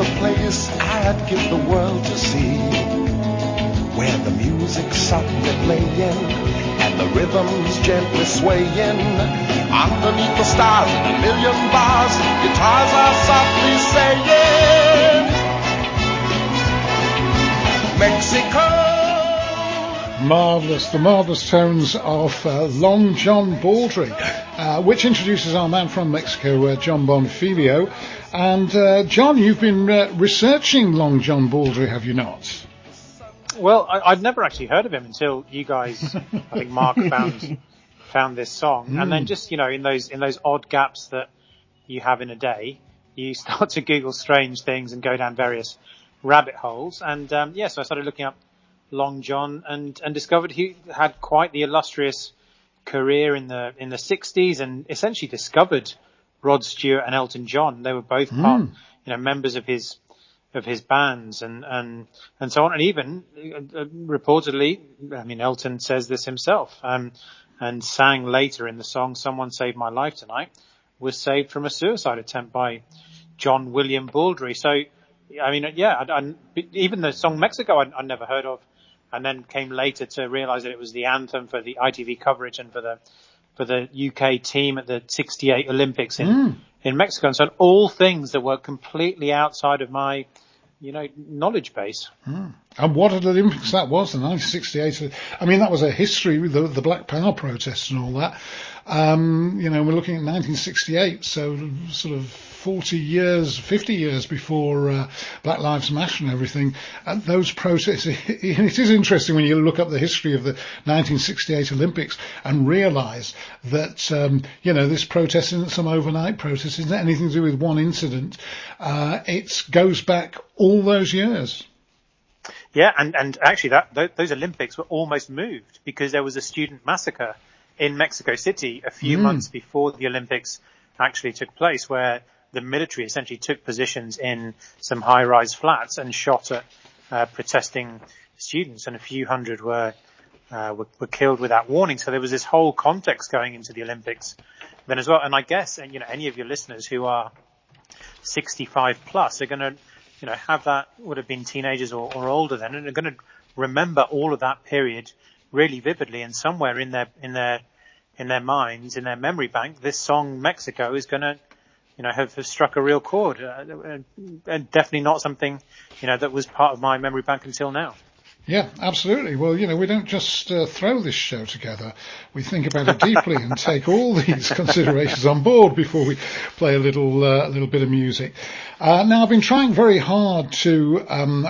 a place I'd give the world to see, where the music's softly playing and the rhythm's gently swaying. Underneath the stars in a million bars, guitars are softly saying, Mexico. Marvellous, the marvellous tones of Long John Baldry, which introduces our man from Mexico, Jon Bonfiglio. And John, you've been researching Long John Baldry, have you not? Well, I'd never actually heard of him until you guys, I think Mark found this song, and then just, you know, in those odd gaps that you have in a day, you start to Google strange things and go down various rabbit holes. And so I started looking up Long John and discovered he had quite the illustrious career in the 60s, and essentially discovered Rod Stewart and Elton John. They were both part, you know, members of his bands and so on. And even reportedly, I mean, Elton says this himself, and sang later in the song "Someone Saved My Life Tonight," was saved from a suicide attempt by John William Baldry. So, I mean, yeah, even the song "Mexico" I'd never heard of, and then came later to realise that it was the anthem for the ITV coverage and for the UK team at the 68 Olympics in Mexico. And so on, all things that were completely outside of my, you know, knowledge base. And what an Olympics that was, the 1968. I mean, that was a history with the Black Power protests and all that. You know, we're looking at 1968, so sort of 40 years, 50 years before Black Lives Matter and everything. And those protests, it is interesting when you look up the history of the 1968 Olympics and realise that, you know, this protest isn't some overnight protest, isn't anything to do with one incident. It goes back all those years. Yeah, and actually those Olympics were almost moved because there was a student massacre in Mexico City a few months before the Olympics actually took place, where the military essentially took positions in some high-rise flats and shot at protesting students, and a few hundred were killed without warning. So there was this whole context going into the Olympics then as well. And I guess, you know, any of your listeners who are 65 plus are going to, you know, have that, would have been teenagers or older then, and are going to remember all of that period really vividly, and somewhere in their minds, in their memory bank, this song "Mexico" is going to, you know, have struck a real chord, and definitely not something, you know, that was part of my memory bank until now. Yeah, absolutely. Well, you know, we don't just throw this show together. We think about it deeply and take all these considerations on board before we play a little bit of music. Now, I've been trying very hard to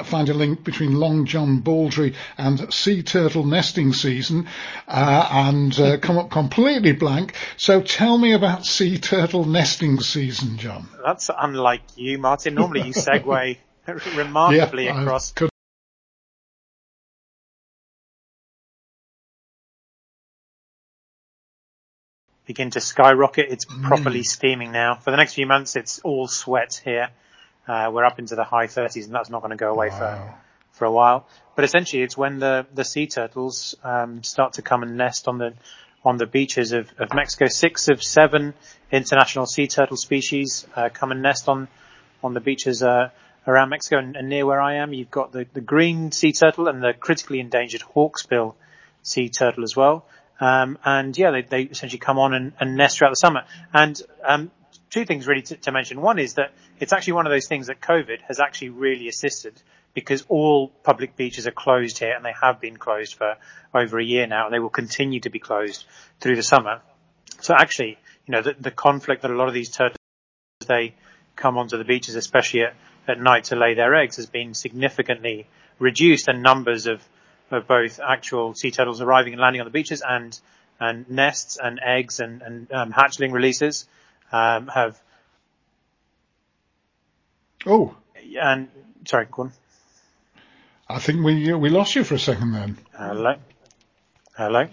find a link between Long John Baldry and sea turtle nesting season, and come up completely blank. So tell me about sea turtle nesting season, John. That's unlike you, Martin. Normally you segue remarkably across... begin to skyrocket. It's properly steaming now. For the next few months, it's all sweat here. We're up into the high 30s, and that's not going to go away for a while. But essentially, it's when the sea turtles start to come and nest on the beaches of Mexico. 6 of 7 international sea turtle species come and nest on the beaches around Mexico. And near where I am, you've got the green sea turtle and the critically endangered hawksbill sea turtle as well. They essentially come on and nest throughout the summer. And two things really to mention. One is that it's actually one of those things that COVID has actually really assisted, because all public beaches are closed here, and they have been closed for over a year now, and they will continue to be closed through the summer. So actually, you know, the conflict that a lot of these turtles, they come onto the beaches, especially at night to lay their eggs, has been significantly reduced, and numbers of both actual sea turtles arriving and landing on the beaches and nests and eggs and hatchling releases have... Oh. And sorry, go on. I think we lost you for a second then. Hello?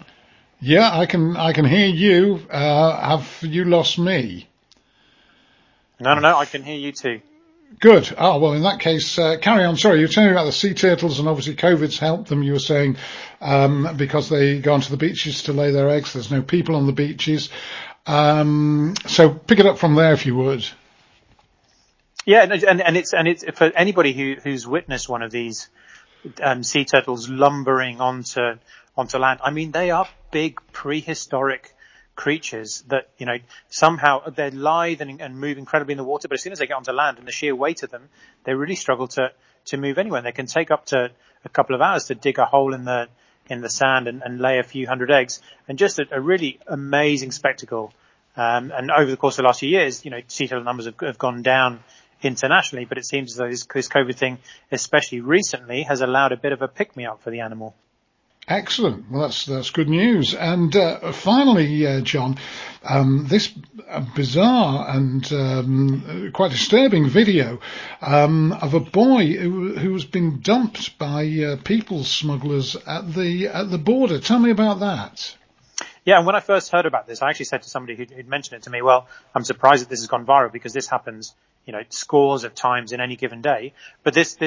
Yeah, I can hear you. Have you lost me? No, I can hear you too. Good. Oh, well, in that case, carry on. Sorry, you were telling me about the sea turtles, and obviously COVID's helped them, you were saying, because they go onto the beaches to lay their eggs. There's no people on the beaches. So pick it up from there, if you would. Yeah, and it's for anybody who's witnessed one of these sea turtles lumbering onto land. I mean, they are big prehistoric creatures that, you know, somehow they're lithe and move incredibly in the water, but as soon as they get onto land and the sheer weight of them, they really struggle to move anywhere. And they can take up to a couple of hours to dig a hole in the sand and lay a few hundred eggs, and just a really amazing spectacle. And over the course of the last few years, you know, sea turtle numbers have gone down internationally, but it seems as though this COVID thing, especially recently, has allowed a bit of a pick-me-up for the animal. Excellent. Well, that's good news. And finally, John, this bizarre and quite disturbing video of a boy who has been dumped by people smugglers at the border. Tell me about that. Yeah, and when I first heard about this, I actually said to somebody who'd mentioned it to me, well, I'm surprised that this has gone viral because this happens, you know, scores of times in any given day. But this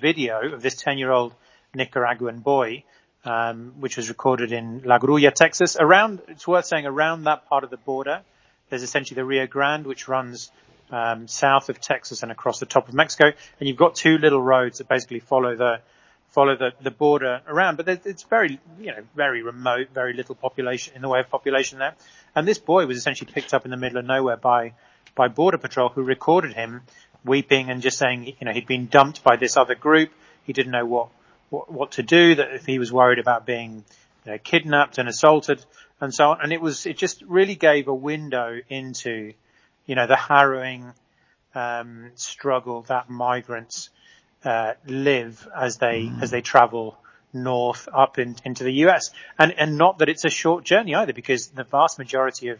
video of this 10-year-old Nicaraguan boy, which was recorded in La Grulla, Texas, around that part of the border, there's essentially the Rio Grande, which runs south of Texas and across the top of Mexico. And you've got two little roads that basically follow the border around, but it's very, you know, very remote, very little population in the way of population there. And this boy was essentially picked up in the middle of nowhere by Border Patrol, who recorded him weeping and just saying, you know, he'd been dumped by this other group. He didn't know what to do, that if he was worried about being, you know, kidnapped and assaulted and so on. And it just really gave a window into, you know, the harrowing struggle that migrants live as they travel north up into the US, and not that it's a short journey either, because the vast majority of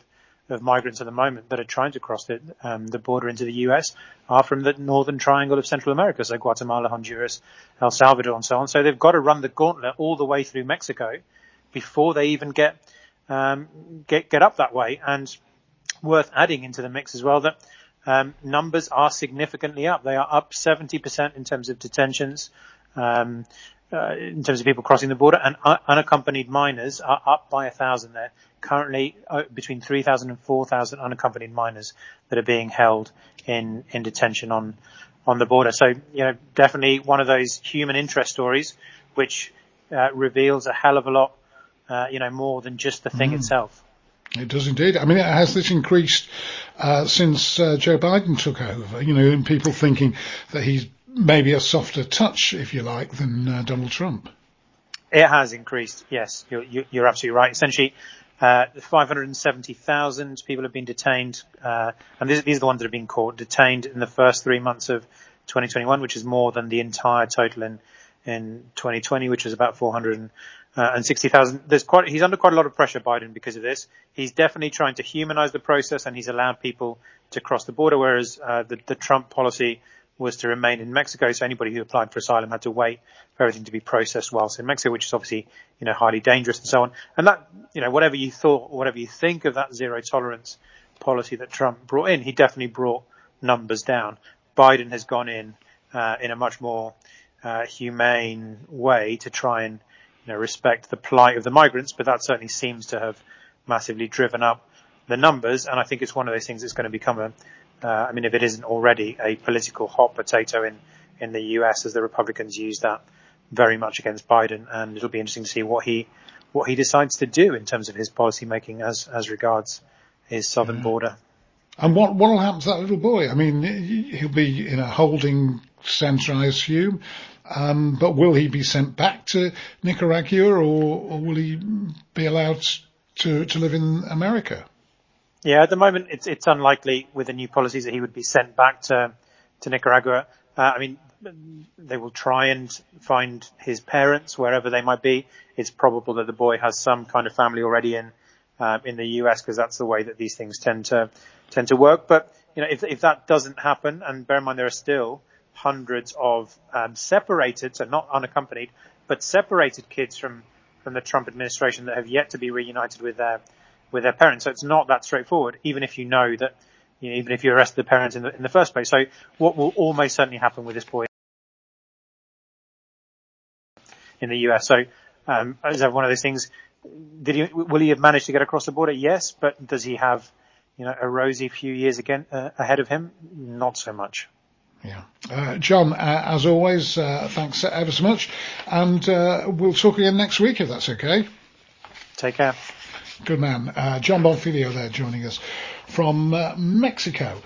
migrants at the moment that are trying to cross the border into the US are from the northern triangle of Central America, so Guatemala, Honduras, El Salvador, and so on. So they've got to run the gauntlet all the way through Mexico before they even get up that way. And worth adding into the mix as well that numbers are significantly up. They are up 70% in terms of detentions, in terms of people crossing the border, and unaccompanied minors are up by 1,000. There currently between 3,000 and 4,000 unaccompanied minors that are being held in detention on the border. So, you know, definitely one of those human interest stories which reveals a hell of a lot, you know, more than just the thing itself. It does indeed. I mean, has this increased since Joe Biden took over? You know, and people thinking that he's maybe a softer touch, if you like, than Donald Trump. It has increased. Yes, you're absolutely right. Essentially, 570,000 people have been detained, and these are the ones that have been caught detained in the first 3 months of 2021, which is more than the entire total in 2020, which was about 460,000. He's under quite a lot of pressure, Biden, because of this. He's definitely trying to humanize the process, and he's allowed people to cross the border, whereas the Trump policy was to remain in Mexico. So anybody who applied for asylum had to wait for everything to be processed whilst in Mexico, which is obviously, you know, highly dangerous and so on. And that, you know, whatever you thought, whatever you think of that zero tolerance policy that Trump brought in, he definitely brought numbers down. Biden has gone in a much more humane way to try and, you know, respect the plight of the migrants, but that certainly seems to have massively driven up the numbers. And I think it's one of those things that's going to become if it isn't already, a political hot potato in the US, as the Republicans use that very much against Biden. And it'll be interesting to see what he decides to do in terms of his policy making as regards his southern border. And what will happen to that little boy? I mean, he'll be in a holding centre, I assume. But will he be sent back to Nicaragua, or will he be allowed to live in America? Yeah, at the moment, it's unlikely with the new policies that he would be sent back to Nicaragua. They will try and find his parents wherever they might be. It's probable that the boy has some kind of family already in the US, because that's the way that these things tend to work. But, you know, if that doesn't happen, and bear in mind there are still hundreds of separated, so not unaccompanied, but separated kids from the Trump administration that have yet to be reunited with their parents. So it's not that straightforward, even if you know that, you know, even if you arrest the parents in the first place. So what will almost certainly happen with this boy in the US? So is that one of those things? Will he have managed to get across the border? Yes, but does he have, you know, a rosy few years again ahead of him? Not so much. Yeah. John, as always, thanks ever so much. And we'll talk again next week, if that's okay. Take care. Good man. Jon Bonfiglio there joining us from Mexico.